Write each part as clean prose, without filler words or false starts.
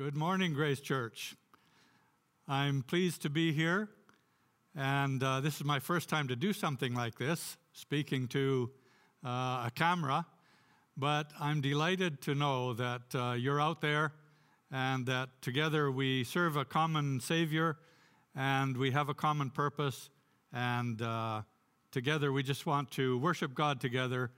Good morning, Grace Church. I'm pleased to be here, and this is my first time to do something like this, speaking to a camera, but I'm delighted to know that you're out there and that together we serve a common Savior and we have a common purpose, and together we just want to worship God together,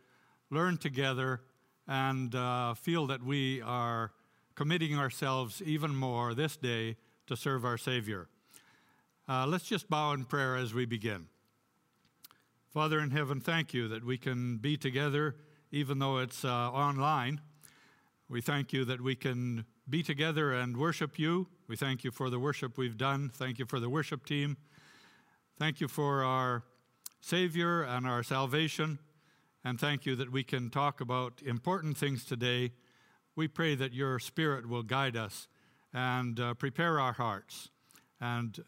learn together, and feel that we are committing ourselves even more this day to serve our Savior. Let's just bow in prayer as we begin. Father in heaven, thank you that we can be together even though it's online. We thank you that we can be together and worship you. We thank you for the worship we've done. Thank you for the worship team. Thank you for our Savior and our salvation. And thank you that we can talk about important things today. We pray that your Spirit will guide us and prepare our hearts. And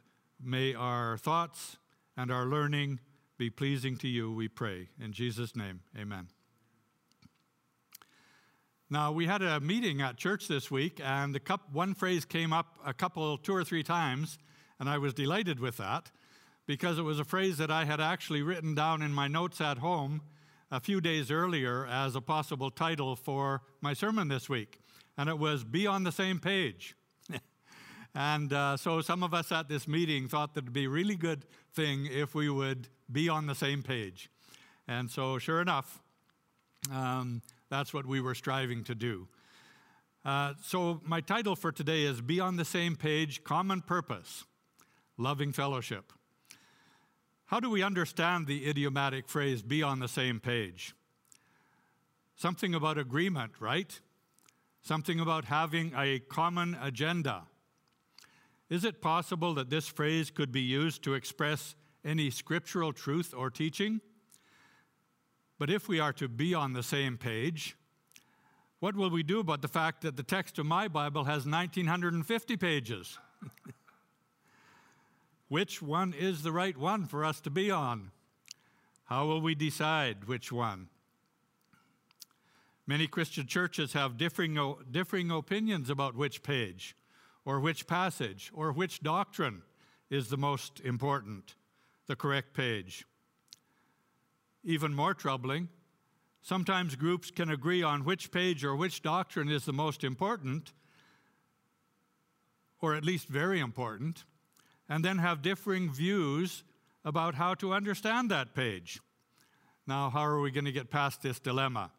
may our thoughts and our learning be pleasing to you, we pray. In Jesus' name, amen. Now, we had a meeting at church this week, and one phrase came up two or three times, and I was delighted with that, because it was a phrase that I had actually written down in my notes at home a few days earlier as a possible title for my sermon this week, and it was, "Be on the same page." And so some of us at this meeting thought that it'd be a really good thing if we would be on the same page. And so sure enough, that's what we were striving to do. So my title for today is "Be on the Same Page, Common Purpose, Loving Fellowship." How do we understand the idiomatic phrase, "be on the same page"? Something about agreement, right? Something about having a common agenda. Is it possible that this phrase could be used to express any scriptural truth or teaching? But if we are to be on the same page, what will we do about the fact that the text of my Bible has 1,950 pages? Which one is the right one for us to be on? How will we decide which one? Many Christian churches have differing opinions about which page, or which passage, or which doctrine is the most important, the correct page. Even more troubling, sometimes groups can agree on which page or which doctrine is the most important, or at least very important, and then have differing views about how to understand that page. Now, how are we going to get past this dilemma?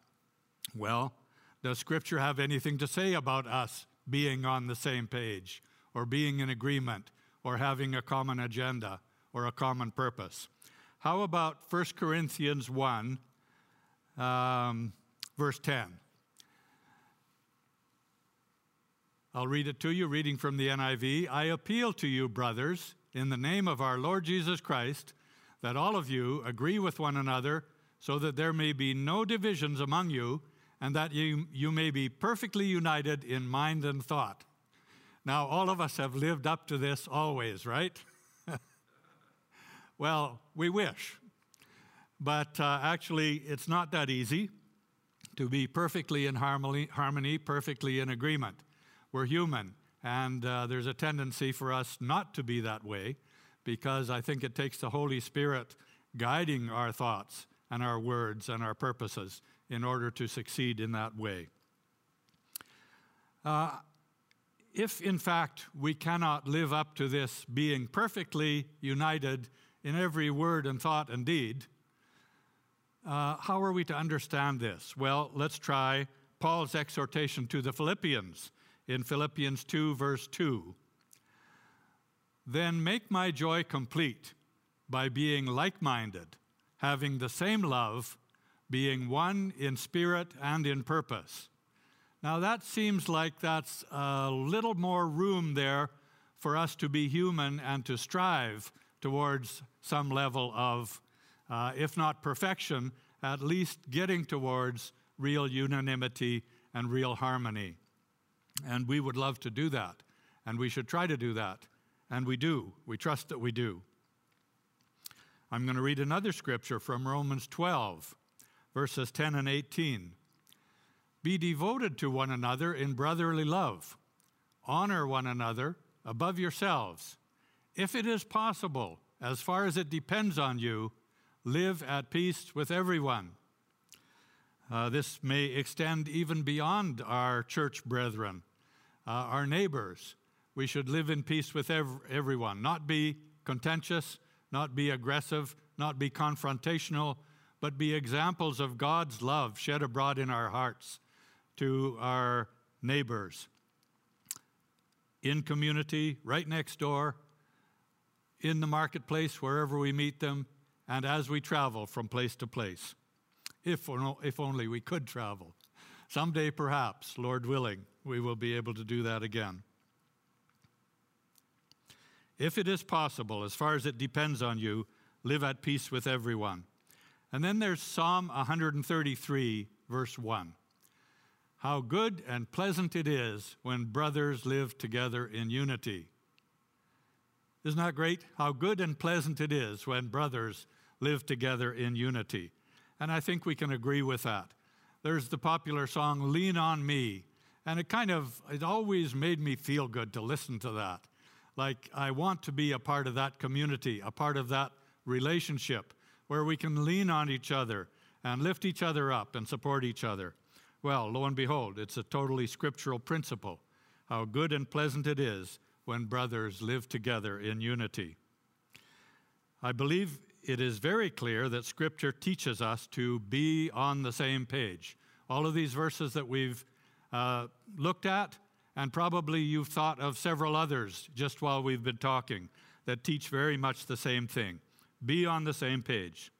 Well, does Scripture have anything to say about us being on the same page, or being in agreement, or having a common agenda, or a common purpose? How about 1 Corinthians 1, verse 10? I'll read it to you, reading from the NIV. "I appeal to you, brothers, in the name of our Lord Jesus Christ, that all of you agree with one another, so that there may be no divisions among you, and that you may be perfectly united in mind and thought." Now, all of us have lived up to this always, right? Well, we wish. But actually, it's not that easy to be perfectly in harmony, perfectly in agreement. We're human, and there's a tendency for us not to be that way, because I think it takes the Holy Spirit guiding our thoughts and our words and our purposes in order to succeed in that way. If, in fact, we cannot live up to this being perfectly united in every word and thought and deed, how are we to understand this? Well, let's try Paul's exhortation to the Philippians. In Philippians 2, verse 2, "Then make my joy complete by being like-minded, having the same love, being one in spirit and in purpose." Now that seems like that's a little more room there for us to be human and to strive towards some level of, if not perfection, at least getting towards real unanimity and real harmony. And we would love to do that, and we should try to do that, and we do. We trust that we do. I'm going to read another scripture from Romans 12, verses 10 and 18. "Be devoted to one another in brotherly love, Honor one another above yourselves. If it is possible, as far as it depends on you, live at peace with everyone. This may extend even beyond our church brethren, our neighbors. We should live in peace with everyone, not be contentious, not be aggressive, not be confrontational, but be examples of God's love shed abroad in our hearts to our neighbors. In community, right next door, in the marketplace, wherever we meet them, and as we travel from place to place. If only we could travel. Someday, perhaps, Lord willing, we will be able to do that again. If it is possible, as far as it depends on you, live at peace with everyone. And then there's Psalm 133, verse 1. How good and pleasant it is when brothers live together in unity. Isn't that great? How good and pleasant it is when brothers live together in unity. And I think we can agree with that. There's the popular song, Lean On Me. And it always made me feel good to listen to that. Like, I want to be a part of that community, a part of that relationship, where we can lean on each other and lift each other up and support each other. Well, lo and behold, it's a totally scriptural principle. How good and pleasant it is when brothers live together in unity. I believe it is very clear that Scripture teaches us to be on the same page. All of these verses that we've looked at, and probably you've thought of several others just while we've been talking, that teach very much the same thing. Be on the same page.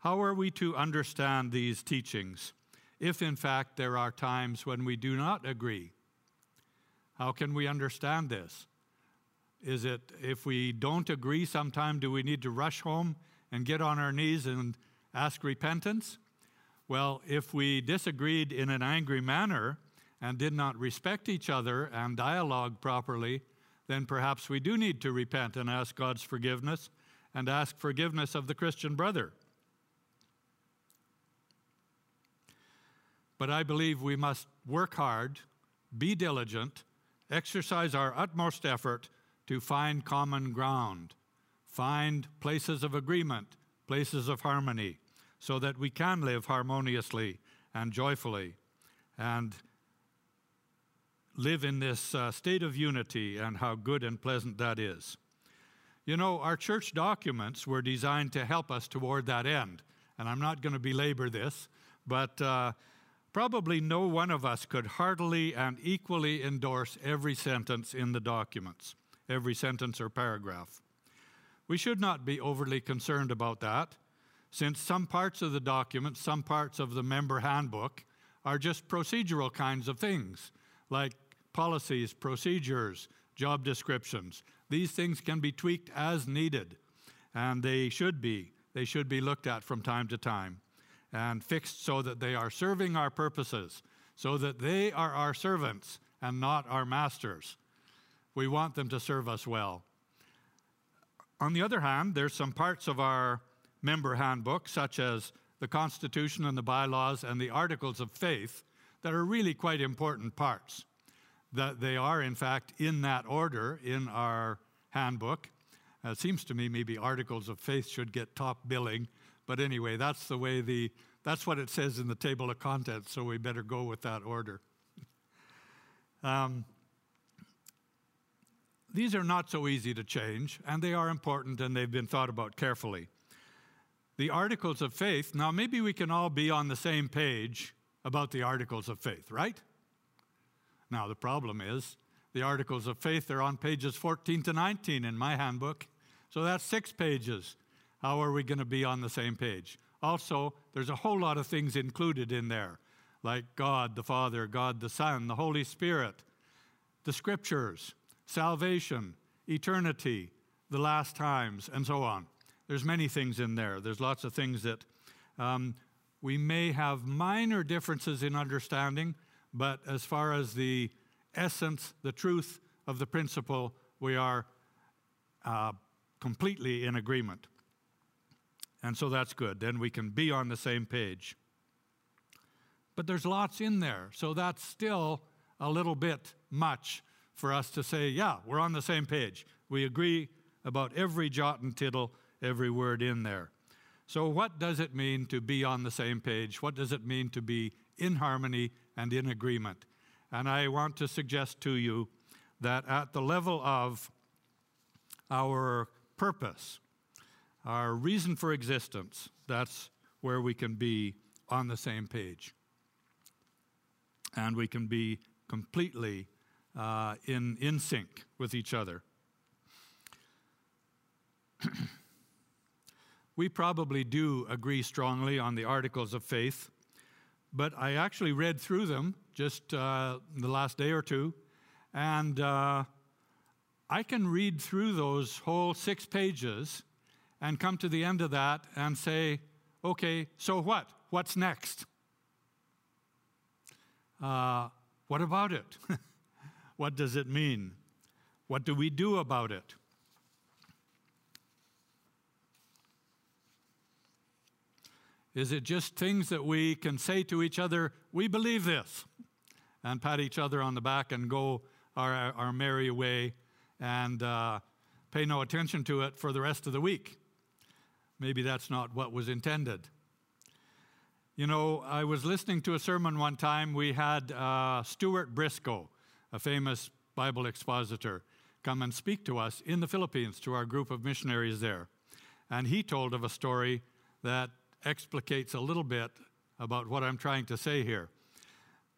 How are we to understand these teachings, if in fact there are times when we do not agree? How can we understand this? Is it if we don't agree sometime, do we need to rush home and get on our knees and ask repentance? Well, if we disagreed in an angry manner and did not respect each other and dialogue properly, then perhaps we do need to repent and ask God's forgiveness and ask forgiveness of the Christian brother. But I believe we must work hard, be diligent, exercise our utmost effort to find common ground, find places of agreement, places of harmony, so that we can live harmoniously and joyfully and live in this state of unity, and how good and pleasant that is. You know, our church documents were designed to help us toward that end, and I'm not going to belabor this, but probably no one of us could heartily and equally endorse every sentence in the documents, every sentence or paragraph. We should not be overly concerned about that, since some parts of the document, some parts of the member handbook, are just procedural kinds of things, like policies, procedures, job descriptions. These things can be tweaked as needed, and they should be looked at from time to time, and fixed so that they are serving our purposes, so that they are our servants and not our masters. We want them to serve us well. On the other hand, there's some parts of our member handbook, such as the Constitution and the bylaws and the Articles of Faith, that are really quite important parts. That they are, in fact, in that order in our handbook. It seems to me maybe Articles of Faith should get top billing. But anyway, that's what it says in the table of contents, so we better go with that order. These are not so easy to change, and they are important, and they've been thought about carefully. The Articles of Faith, now maybe we can all be on the same page about the Articles of Faith, right? Now the problem is, the Articles of Faith are on pages 14 to 19 in my handbook, so that's 6 pages. How are we going to be on the same page? Also, there's a whole lot of things included in there, like God the Father, God the Son, the Holy Spirit, the Scriptures, salvation, eternity, the last times, and so on. There's many things in there. There's lots of things that we may have minor differences in understanding, but as far as the essence, the truth of the principle, we are completely in agreement. And so that's good. Then we can be on the same page. But there's lots in there, so that's still a little bit much for us to say, yeah, we're on the same page. We agree about every jot and tittle, every word in there. So what does it mean to be on the same page? What does it mean to be in harmony and in agreement? And I want to suggest to you that at the level of our purpose, our reason for existence, that's where we can be on the same page. And we can be completely in sync with each other. We probably do agree strongly on the articles of faith, but I actually read through them just the last day or two, and I can read through those whole 6 pages and come to the end of that and say, okay, so what? What's next? What about it? What does it mean? What do we do about it? Is it just things that we can say to each other, we believe this, and pat each other on the back and go our merry way and pay no attention to it for the rest of the week? Maybe that's not what was intended. You know, I was listening to a sermon one time. We had Stuart Briscoe, a famous Bible expositor, come and speak to us in the Philippines, to our group of missionaries there. And he told of a story that explicates a little bit about what I'm trying to say here.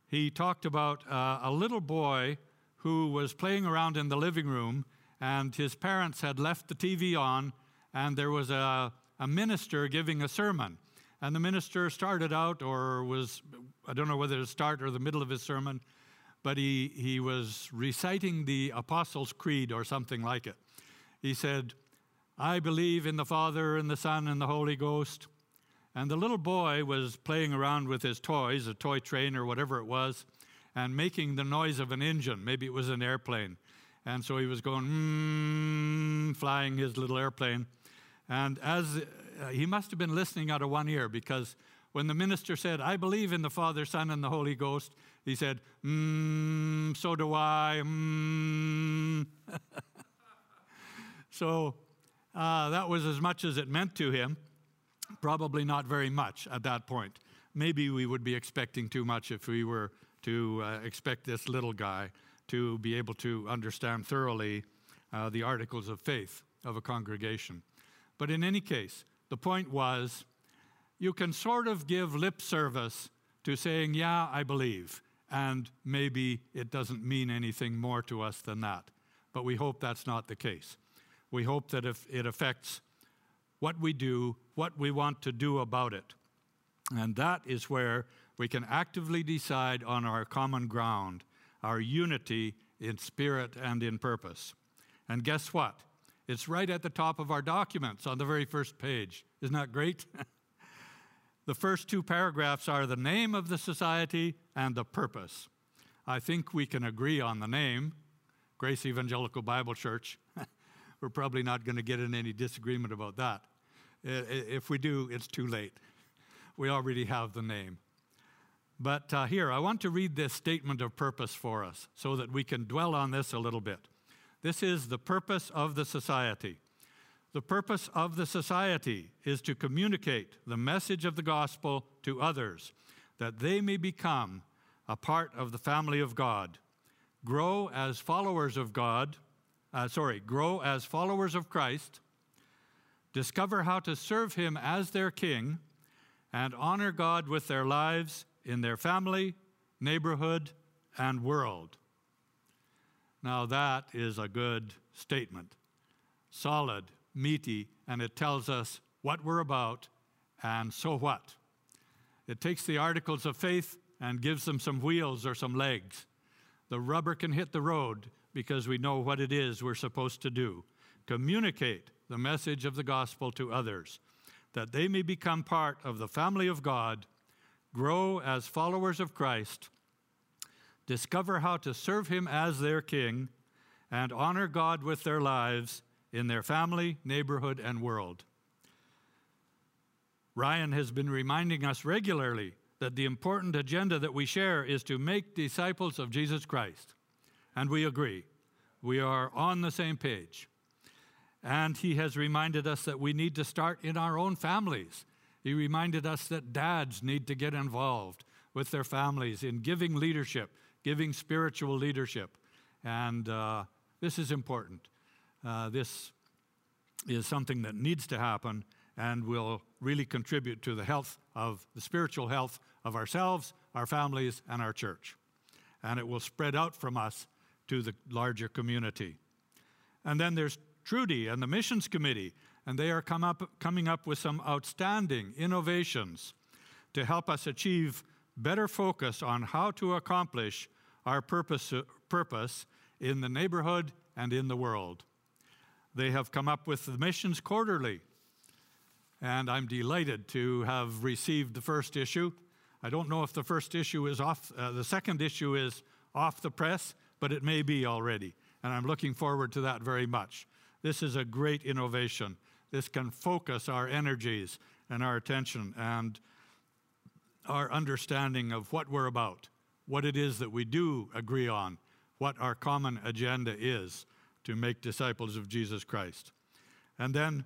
He talked about a little boy who was playing around in the living room, and his parents had left the TV on, and there was a minister giving a sermon. And the minister started out, or was, I don't know whether it was start or the middle of his sermon, but he was reciting the Apostles' Creed or something like it. He said, I believe in the Father and the Son and the Holy Ghost. And the little boy was playing around with his toys, a toy train or whatever it was, and making the noise of an engine. Maybe it was an airplane. And so he was going, flying his little airplane. And as he must have been listening out of one ear, because when the minister said, I believe in the Father, Son, and the Holy Ghost, he said, so do I, So that was as much as it meant to him. Probably not very much at that point. Maybe we would be expecting too much if we were to expect this little guy to be able to understand thoroughly the articles of faith of a congregation. But in any case, the point was, you can sort of give lip service to saying, yeah, I believe, and maybe it doesn't mean anything more to us than that. But we hope that's not the case. We hope that if it affects what we do, what we want to do about it. And that is where we can actively decide on our common ground, our unity in spirit and in purpose. And guess what? It's right at the top of our documents on the very first page. Isn't that great? The first 2 paragraphs are the name of the society and the purpose. I think we can agree on the name, Grace Evangelical Bible Church. We're probably not going to get in any disagreement about that. If we do, it's too late. We already have the name. But here, I want to read this statement of purpose for us so that we can dwell on this a little bit. This is the purpose of the society. The purpose of the society is to communicate the message of the gospel to others, that they may become a part of the family of God, grow as followers of God, grow as followers of Christ, discover how to serve Him as their King, and honor God with their lives in their family, neighborhood, and world. Now that is a good statement, solid, meaty, and it tells us what we're about and so what. It takes the articles of faith and gives them some wheels or some legs. The rubber can hit the road, because we know what it is we're supposed to do. Communicate the message of the gospel to others, that they may become part of the family of God, grow as followers of Christ, discover how to serve Him as their King, and honor God with their lives in their family, neighborhood, and world. Ryan has been reminding us regularly that the important agenda that we share is to make disciples of Jesus Christ. and we agree. We are on the same page. And he has reminded us that we need to start in our own families. He reminded us that dads need to get involved with their families in giving leadership, giving spiritual leadership. And this is important. This is something that needs to happen and will really contribute to the health of the spiritual health of ourselves, our families, and our church. And it will spread out from us to the larger community. And then there's Trudy and the Missions Committee, and they are coming up with some outstanding innovations to help us achieve better focus on how to accomplish our purpose in the neighborhood and in the world. They have come up with the Missions Quarterly, and I'm delighted to have received the first issue. I don't know if the first issue is off, the second issue is off the press, but it may be already, and I'm looking forward to that very much. This is a great innovation. This can focus our energies and our attention and our understanding of what we're about, what it is that we do agree on, what our common agenda is to make disciples of Jesus Christ. And then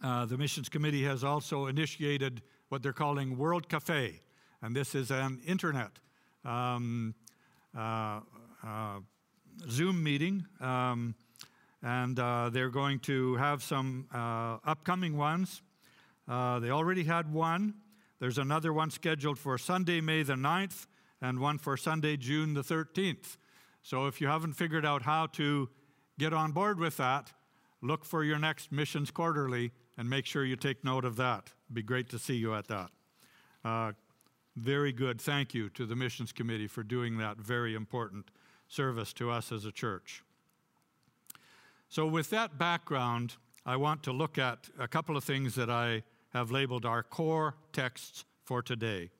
the Missions Committee has also initiated what they're calling World Cafe, and this is an internet Zoom meeting, and they're going to have some upcoming ones. They already had one. There's another one scheduled for Sunday, May the 9th, and one for Sunday, June the 13th. So if you haven't figured out how to get on board with that, look for your next Missions Quarterly and make sure you take note of that. It'd be great to see you at that. Very good. Thank you to the Missions Committee for doing that very important service to us as a church. So with that background, I want to look at a couple of things that I have labeled our core texts for today.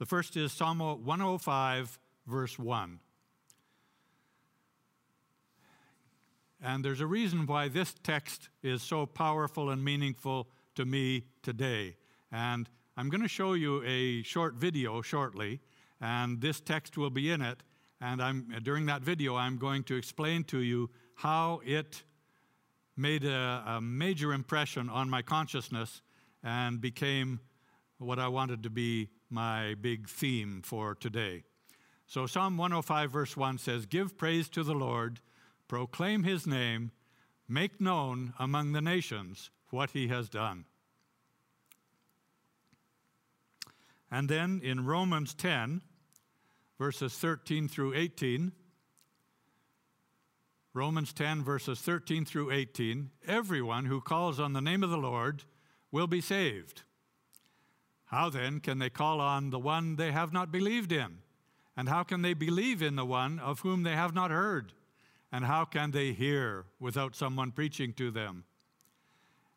The first is Psalm 105, verse 1. And there's a reason why this text is so powerful and meaningful to me today. And I'm going to show you a short video shortly, and this text will be in it. And during that video, I'm going to explain to you how it made a major impression on my consciousness and became what I wanted to be my big theme for today. So Psalm 105, verse 1 says, "Give praise to the Lord, proclaim his name, make known among the nations what he has done." And then in Romans 10, verses 13 through 18, Romans 10, verses 13 through 18, "Everyone who calls on the name of the Lord will be saved. How then can they call on the one they have not believed in? And how can they believe in the one of whom they have not heard? And how can they hear without someone preaching to them?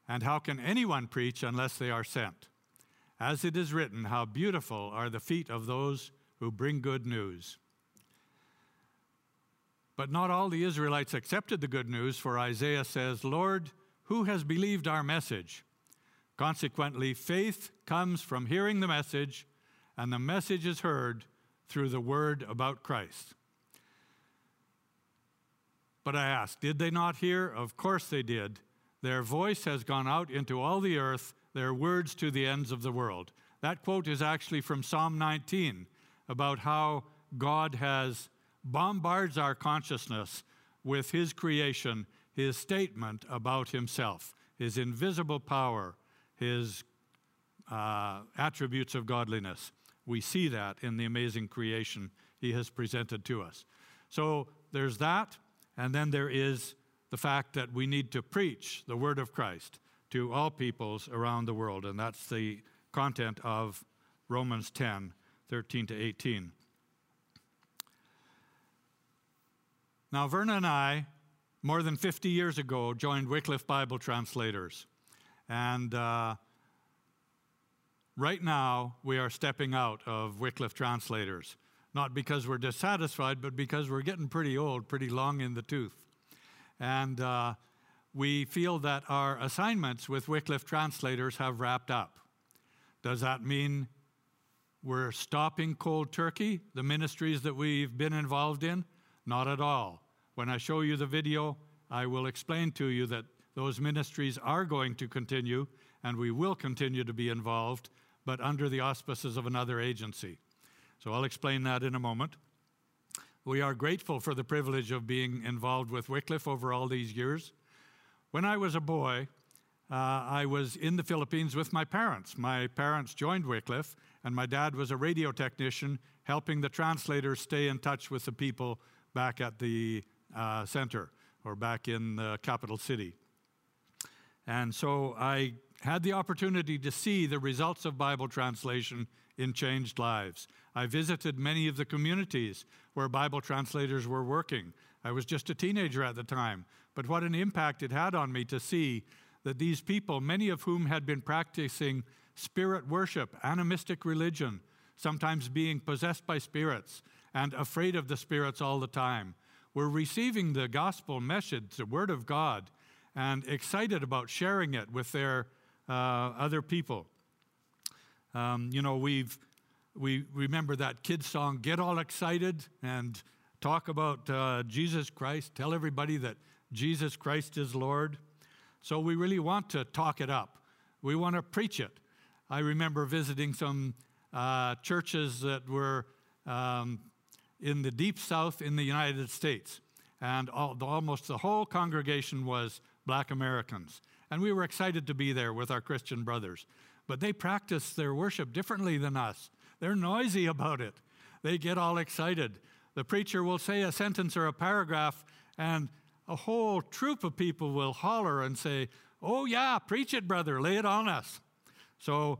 And how can anyone preach unless they are sent? As it is written, how beautiful are the feet of those who bring good news." But not all the Israelites accepted the good news, for Isaiah says, "Lord, who has believed our message?" Consequently, faith comes from hearing the message, and the message is heard through the word about Christ. But I ask, did they not hear? Of course they did. Their voice has gone out into all the earth, their words to the ends of the world. That quote is actually from Psalm 19 about how God bombards our consciousness with his creation, his statement about himself, his invisible power, his attributes of godliness. We see that in the amazing creation he has presented to us. So there's that, and then there is the fact that we need to preach the word of Christ to all peoples around the world, and that's the content of Romans 10, 13 to 18. Now, Verna and I, more than 50 years ago, joined Wycliffe Bible Translators, and right now we are stepping out of Wycliffe Translators, not because we're dissatisfied, but because we're getting pretty old, pretty long in the tooth, and we feel that our assignments with Wycliffe Translators have wrapped up. Does that mean we're stopping cold turkey, the ministries that we've been involved in? Not at all. When I show you the video, I will explain to you that those ministries are going to continue, and we will continue to be involved, but under the auspices of another agency. So I'll explain that in a moment. We are grateful for the privilege of being involved with Wycliffe over all these years. When I was a boy, I was in the Philippines with my parents. My parents joined Wycliffe, and my dad was a radio technician helping the translators stay in touch with the people back at the center, or back in the capital city. And so I had the opportunity to see the results of Bible translation in changed lives. I visited many of the communities where Bible translators were working. I was just a teenager at the time, but what an impact it had on me to see that these people, many of whom had been practicing spirit worship, animistic religion, sometimes being possessed by spirits and afraid of the spirits all the time, were receiving the gospel message, the Word of God, and excited about sharing it with their other people. You know, we remember that kid's song, "Get All Excited," and talk about Jesus Christ, tell everybody that Jesus Christ is Lord. So we really want to talk it up. We want to preach it. I remember visiting some churches that were in the deep south in the United States, and almost the whole congregation was Black Americans. And we were excited to be there with our Christian brothers. But they practice their worship differently than us. They're noisy about it. They get all excited. The preacher will say a sentence or a paragraph, and a whole troop of people will holler and say, "Oh yeah, preach it, brother, lay it on us." So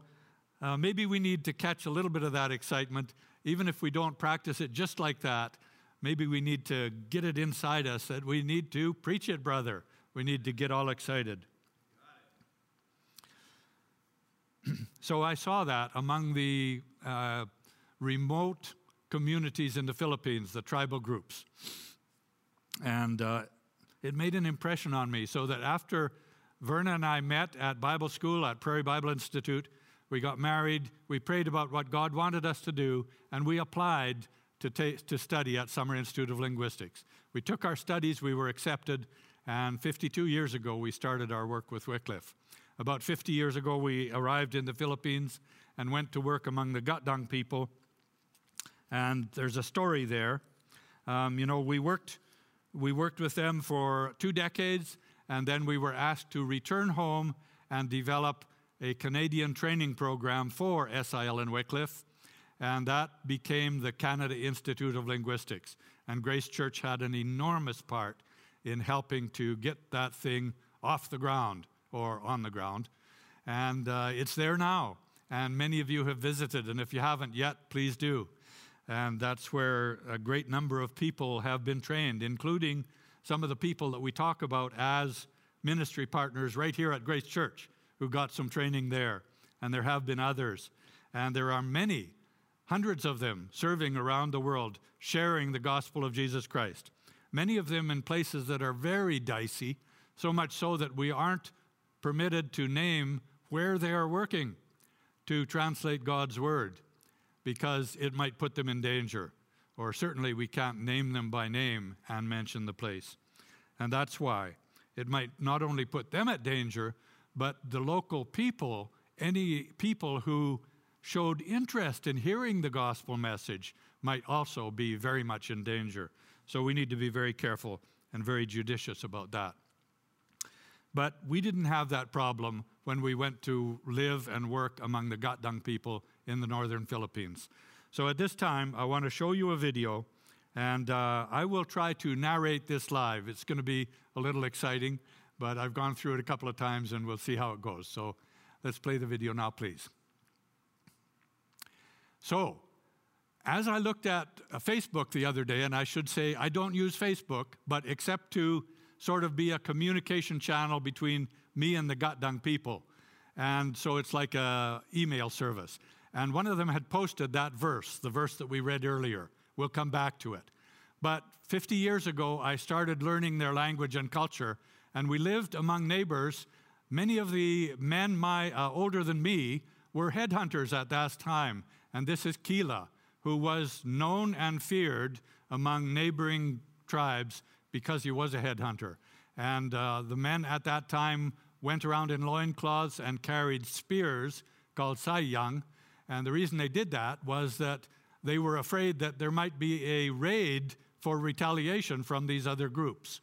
maybe we need to catch a little bit of that excitement, even if we don't practice it just like that. Maybe we need to get it inside us that we need to preach it, brother. We need to get all excited. So I saw that among the remote communities in the Philippines, the tribal groups. And it made an impression on me, so that after Verna and I met at Bible school at Prairie Bible Institute, we got married, we prayed about what God wanted us to do, and we applied to study at Summer Institute of Linguistics. We took our studies, we were accepted, and 52 years ago we started our work with Wycliffe. About 50 years ago we arrived in the Philippines and went to work among the Gutdung people, and there's a story there. You know, we worked with them for 2 decades, and then we were asked to return home and develop a Canadian training program for SIL in Wycliffe, and that became the Canada Institute of Linguistics. And Grace Church had an enormous part in helping to get that thing off the ground, or on the ground. And it's there now, and many of you have visited, and if you haven't yet, please do. And that's where a great number of people have been trained, including some of the people that we talk about as ministry partners right here at Grace Church, who got some training there. And there have been others. And there are many, hundreds of them, serving around the world, sharing the gospel of Jesus Christ. Many of them in places that are very dicey, so much so that we aren't permitted to name where they are working to translate God's word, because it might put them in danger, or certainly we can't name them by name and mention the place. And that's why it might not only put them at danger, but the local people, any people who showed interest in hearing the gospel message, might also be very much in danger. So we need to be very careful and very judicious about that. But we didn't have that problem when we went to live and work among the Gaddang people in the northern Philippines. So at this time, I want to show you a video, and I will try to narrate this live. It's going to be a little exciting, but I've gone through it a couple of times, and we'll see how it goes. So let's play the video now, please. So as I looked at Facebook the other day, and I should say I don't use Facebook, but except to sort of be a communication channel between me and the Gutdung people. And so it's like an email service. And one of them had posted that verse, the verse that we read earlier. We'll come back to it. But 50 years ago, I started learning their language and culture, and we lived among neighbors. Many of the men older than me were headhunters at that time. And this is Kila, who was known and feared among neighboring tribes because he was a headhunter. And the men at that time went around in loincloths and carried spears called saiyang. And the reason they did that was that they were afraid that there might be a raid for retaliation from these other groups.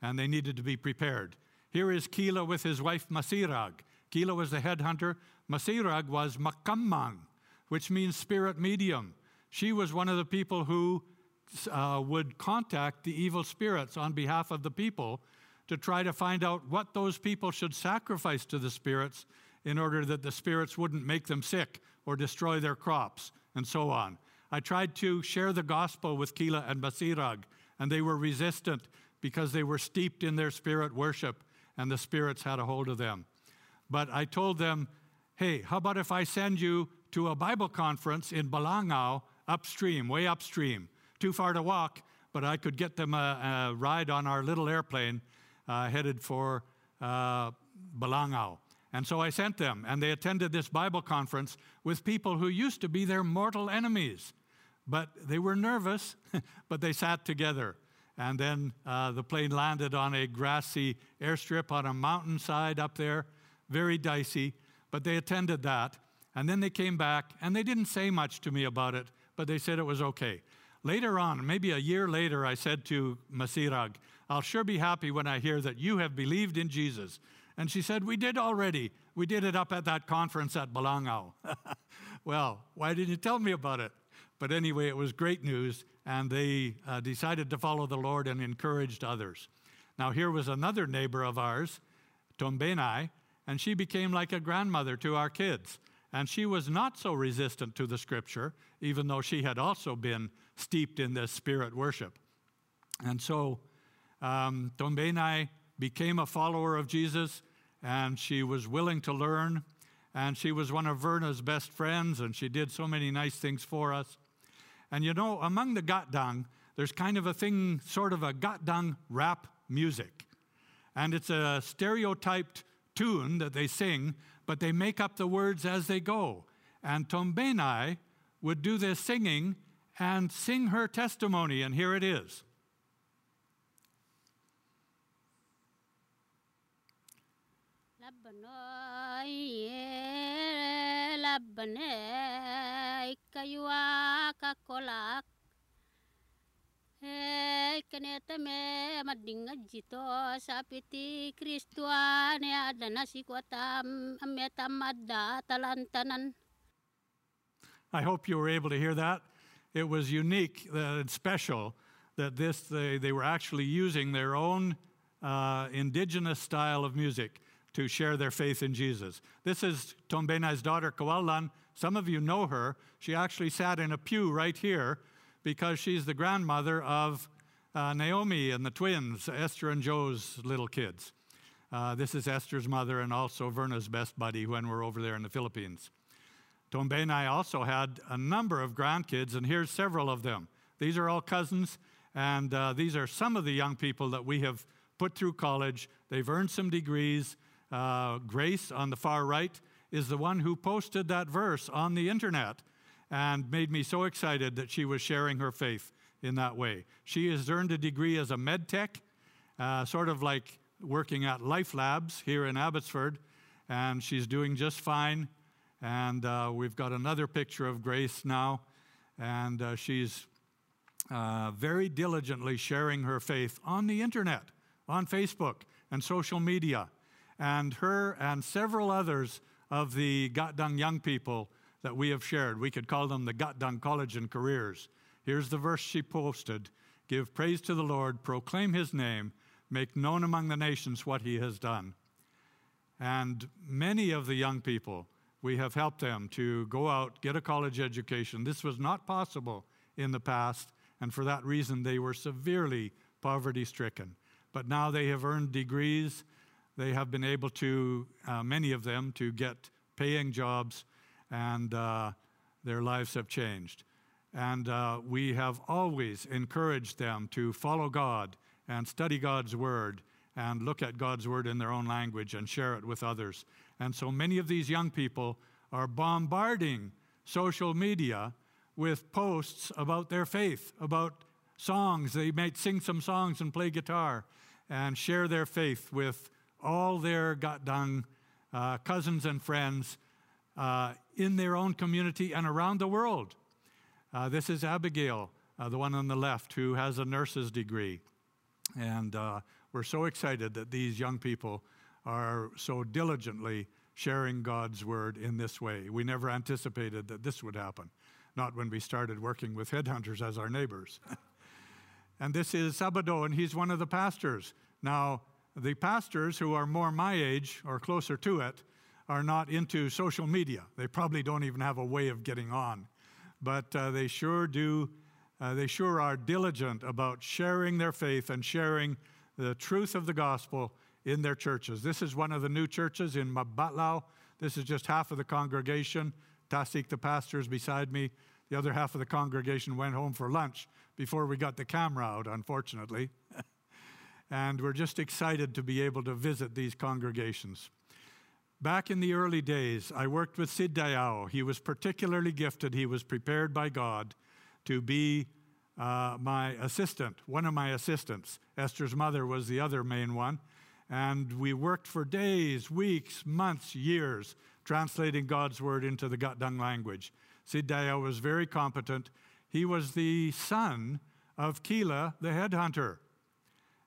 And they needed to be prepared. Here is Kila with his wife Masirag. Kila was the headhunter. Masirag was makamang, which means spirit medium. She was one of the people who would contact the evil spirits on behalf of the people to try to find out what those people should sacrifice to the spirits in order that the spirits wouldn't make them sick or destroy their crops and so on. I tried to share the gospel with Kila and Masirag, and they were resistant because they were steeped in their spirit worship and the spirits had a hold of them. But I told them, hey, how about if I send you to a Bible conference in Balangao, upstream, way upstream, too far to walk, but I could get them a ride on our little airplane headed for Balangao. And so I sent them, and they attended this Bible conference with people who used to be their mortal enemies. But they were nervous, but they sat together. And then the plane landed on a grassy airstrip on a mountainside up there, very dicey, but they attended that. And then they came back, and they didn't say much to me about it, but they said it was okay. Later on, maybe a year later, I said to Masirag, I'll sure be happy when I hear that you have believed in Jesus. And she said, we did already. We did it up at that conference at Balangao. Well, why didn't you tell me about it? But anyway, it was great news, and they decided to follow the Lord and encouraged others. Now, here was another neighbor of ours, Tombenai, and she became like a grandmother to our kids. And she was not so resistant to the Scripture, even though she had also been steeped in this spirit worship. And so Tombenai became a follower of Jesus, and she was willing to learn, and she was one of Verna's best friends, and she did so many nice things for us. And you know, among the Gaddang, there's kind of a thing, sort of a Gaddang rap music. And it's a stereotyped tune that they sing, but they make up the words as they go. And Tombenai would do this singing and sing her testimony, and here it is. Labbanai kayuwa kakolak keneta me madinga jito sapiti kristuane adana sikwatam metamadda talantanan. I hope you were able to hear that. It was unique and special that this they were actually using their own indigenous style of music to share their faith in Jesus. This is Tombenai's daughter, Kualan. Some of you know her. She actually sat in a pew right here because she's the grandmother of Naomi and the twins, Esther and Joe's little kids. This is Esther's mother and also Verna's best buddy when we're over there in the Philippines. Tombenai also had a number of grandkids, and here's several of them. These are all cousins, and these are some of the young people that we have put through college. They've earned some degrees. Grace, on the far right, is the one who posted that verse on the internet and made me so excited that she was sharing her faith in that way. She has earned a degree as a med tech, sort of like working at Life Labs here in Abbotsford, and she's doing just fine. And we've got another picture of Grace now, and she's very diligently sharing her faith on the internet, on Facebook and social media. And her and several others of the Gutdung young people that we have shared. We could call them the Gutdung College and Careers. Here's the verse she posted. Give praise to the Lord, proclaim his name, make known among the nations what he has done. And many of the young people, we have helped them to go out, get a college education. This was not possible in the past, and for that reason they were severely poverty-stricken. But now they have earned degrees. They have been able to, many of them, to get paying jobs, and their lives have changed. And we have always encouraged them to follow God and study God's Word and look at God's Word in their own language and share it with others. And so many of these young people are bombarding social media with posts about their faith, about songs. They might sing some songs and play guitar and share their faith with all their Gaddang cousins and friends in their own community and around the world. This is Abigail, the one on the left, who has a nurse's degree. And we're so excited that these young people are so diligently sharing God's word in this way. We never anticipated that this would happen, not when we started working with headhunters as our neighbors. And this is Sabado, and he's one of the pastors. Now, the pastors who are more my age or closer to it are not into social media. They probably don't even have a way of getting on, but they sure do. They sure are diligent about sharing their faith and sharing the truth of the gospel in their churches. This is one of the new churches in Mabatlau. This is just half of the congregation. Tasik, the pastor, is beside me. The other half of the congregation went home for lunch before we got the camera out, unfortunately. And we're just excited to be able to visit these congregations. Back in the early days, I worked with Sid Dayao. He was particularly gifted. He was prepared by God to be my assistant, one of my assistants. Esther's mother was the other main one. And we worked for days, weeks, months, years, translating God's word into the Gutdung language. Sid Dayao was very competent. He was the son of Kila, the headhunter,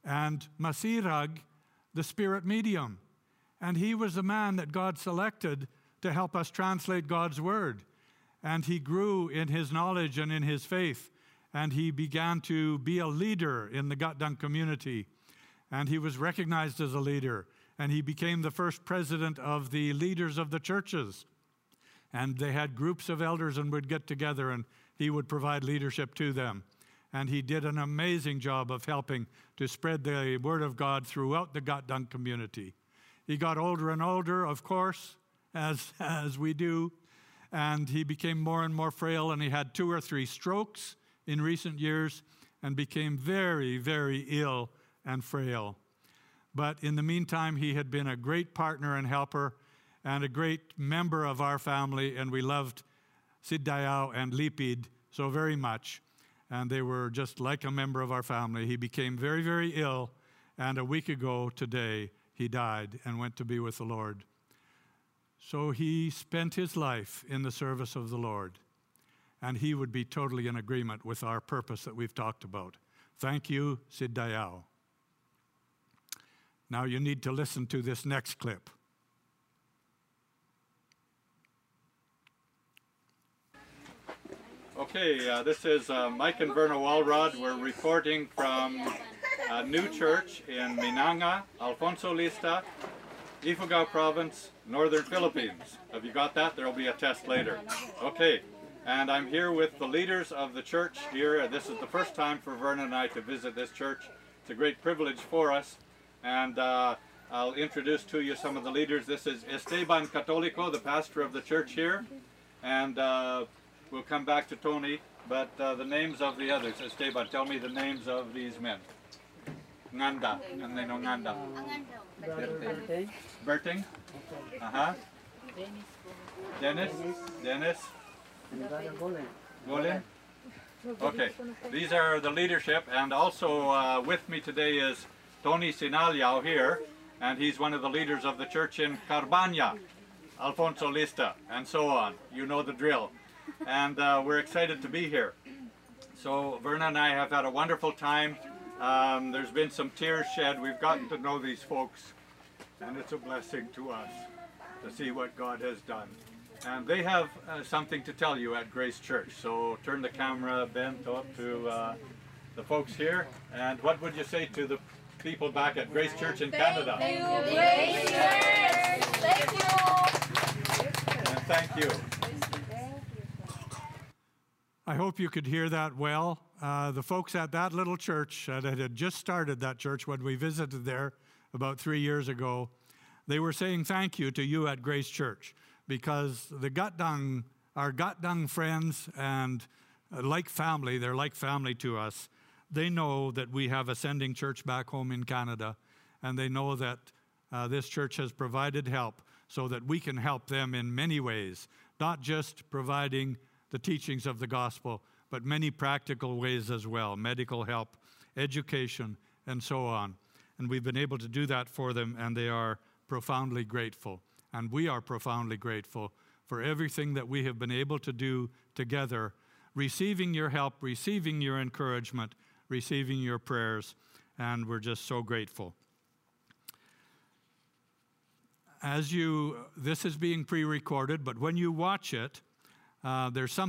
and Masirag, the spirit medium. And he was the man that God selected to help us translate God's word. And he grew in his knowledge and in his faith. And he began to be a leader in the Gutdung community. And he was recognized as a leader, and he became the first president of the leaders of the churches. And they had groups of elders and would get together, and he would provide leadership to them. And he did an amazing job of helping to spread the word of God throughout the Gutdung community. He got older and older, of course, as we do, and he became more and more frail, and he had 2 or 3 strokes in recent years and became very, very ill and frail. But in the meantime, he had been a great partner and helper and a great member of our family, and we loved Sid Dayao and Lipid so very much, and they were just like a member of our family. He became very, very ill, and a week ago today, he died and went to be with the Lord. So he spent his life in the service of the Lord, and he would be totally in agreement with our purpose that we've talked about. Thank you, Sid Dayao. Now you need to listen to this next clip. Okay, this is Mike and Verna Walrod. We're reporting from a new church in Minanga, Alfonso Lista, Ifugao Province, Northern Philippines. Have you got that? There will be a test later. Okay, and I'm here with the leaders of the church here. This is the first time for Verna and I to visit this church. It's a great privilege for us. And I'll introduce to you some of the leaders. This is Esteban Catolico, the pastor of the church here. And we'll come back to Tony, but the names of the others. Esteban, tell me the names of these men. Nganda, and they know Nganda. Berting. Dennis. Golin. Okay, these are the leadership. And also with me today is Tony Sinaliao here, and he's one of the leaders of the church in Carbana, Alfonso Lista, and so on. You know the drill. And we're excited to be here. So Verna and I have had a wonderful time. There's been some tears shed. We've gotten to know these folks, and it's a blessing to us to see what God has done. And they have something to tell you at Grace Church. So turn the camera, Ben, up to the folks here. And what would you say to the people back at Grace Church in Canada? Thank you, Grace Church! Thank you! And thank you. I hope you could hear that well. The folks at that little church, that had just started that church when we visited there about 3 years ago, they were saying thank you to you at Grace Church, because the Gutdung, our Gutdung friends and like family, they're like family to us. They know that we have a sending church back home in Canada, and they know that this church has provided help so that we can help them in many ways, not just providing the teachings of the gospel, but many practical ways as well, medical help, education, and so on. And we've been able to do that for them, and they are profoundly grateful. And we are profoundly grateful for everything that we have been able to do together, receiving your help, receiving your encouragement, receiving your prayers, and we're just so grateful. This is being pre-recorded, but when you watch it, there's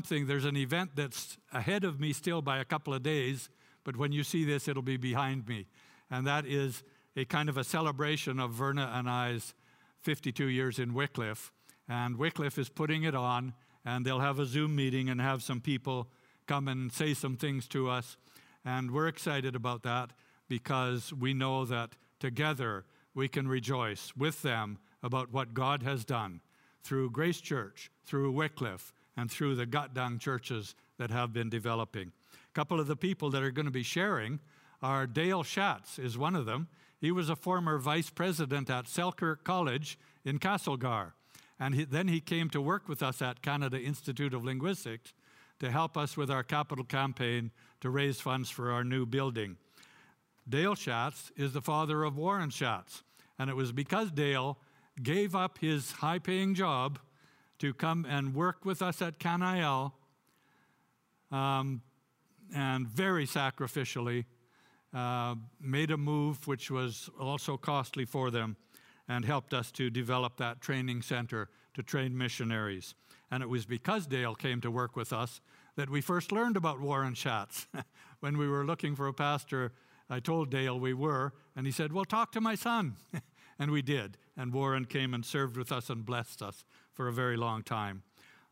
an event that's ahead of me still by a couple of days, but when you see this, it'll be behind me. And that is a kind of a celebration of Verna and I's 52 years in Wycliffe. And Wycliffe is putting it on, and they'll have a Zoom meeting and have some people come and say some things to us. And we're excited about that because we know that together we can rejoice with them about what God has done through Grace Church, through Wycliffe, and through the Gaddang churches that have been developing. A couple of the people that are going to be sharing are Dale Schatz is one of them. He was a former vice president at Selkirk College in Castlegar. And then he came to work with us at Canada Institute of Linguistics to help us with our capital campaign to raise funds for our new building. Dale Schatz is the father of Warren Schatz, and it was because Dale gave up his high-paying job to come and work with us at CanIL, and very sacrificially made a move which was also costly for them, and helped us to develop that training center to train missionaries. And it was because Dale came to work with us that we first learned about Warren Schatz. When we were looking for a pastor, I told Dale we were, and he said, well, talk to my son. And we did. And Warren came and served with us and blessed us for a very long time.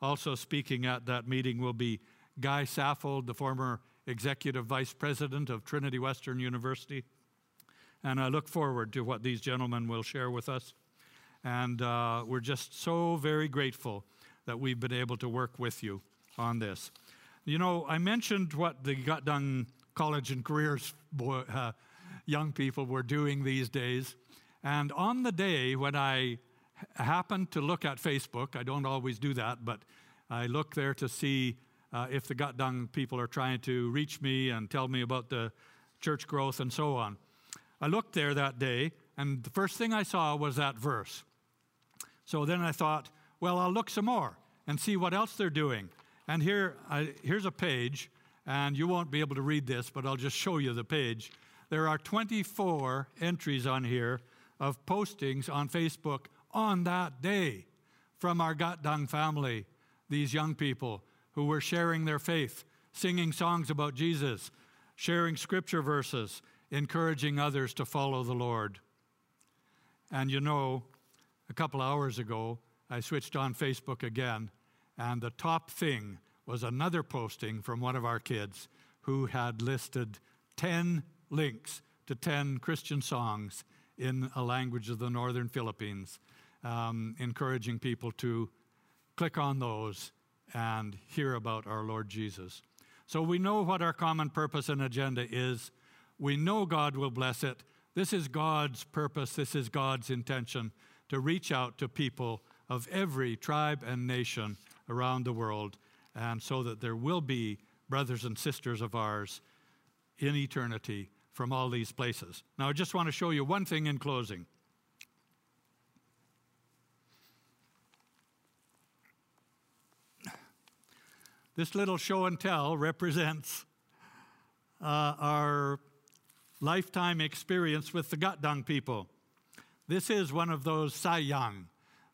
Also speaking at that meeting will be Guy Saffold, the former executive vice president of Trinity Western University. And I look forward to what these gentlemen will share with us. And we're just so very grateful that we've been able to work with you on this. You know, I mentioned what the Gutdung College and Careers young people were doing these days. And on the day when I happened to look at Facebook, I don't always do that, but I look there to see if the Gutdung people are trying to reach me and tell me about the church growth and so on. I looked there that day, and the first thing I saw was that verse. So then I thought, well, I'll look some more and see what else they're doing. And here's a page, and you won't be able to read this, but I'll just show you the page. There are 24 entries on here of postings on Facebook on that day from our Gutdung family, these young people who were sharing their faith, singing songs about Jesus, sharing scripture verses, encouraging others to follow the Lord. And you know, a couple hours ago, I switched on Facebook again, and the top thing was another posting from one of our kids who had listed 10 links to 10 Christian songs in a language of the Northern Philippines, encouraging people to click on those and hear about our Lord Jesus. So we know what our common purpose and agenda is. We know God will bless it. This is God's purpose. This is God's intention to reach out to people of every tribe and nation around the world, and so that there will be brothers and sisters of ours in eternity from all these places. Now, I just want to show you one thing in closing. This little show and tell represents our lifetime experience with the Gutdung people. This is one of those saiyang,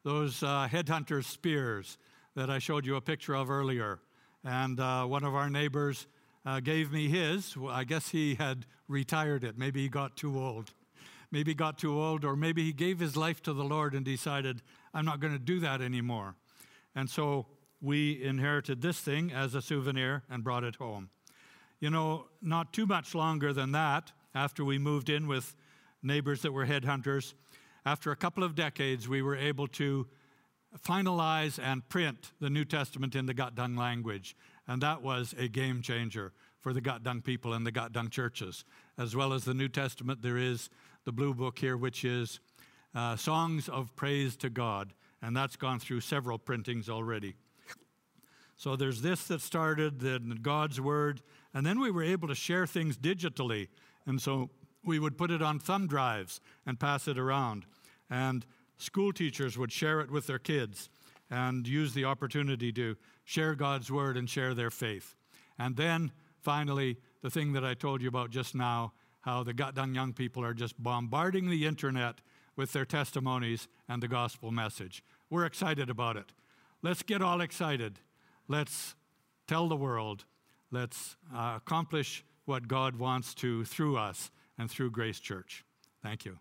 those headhunter spears that I showed you a picture of earlier. And one of our neighbors gave me his. I guess he had retired it. Maybe he got too old. Maybe he got too old, or maybe he gave his life to the Lord and decided, I'm not going to do that anymore. And so we inherited this thing as a souvenir and brought it home. You know, not too much longer than that, after we moved in with neighbors that were headhunters, after a couple of decades, we were able to finalize and print the New Testament in the Gutdung language. And that was a game changer for the Gutdung people and the Gutdung churches. As well as the New Testament, there is the blue book here, which is Songs of Praise to God. And that's gone through several printings already. So there's this that started, then God's Word, and then we were able to share things digitally. And so we would put it on thumb drives and pass it around. And school teachers would share it with their kids and use the opportunity to share God's Word and share their faith. And then, finally, the thing that I told you about just now, how the Gaddang young people are just bombarding the internet with their testimonies and the gospel message. We're excited about it. Let's get all excited. Let's tell the world. Let's accomplish what God wants to through us and through Grace Church. Thank you.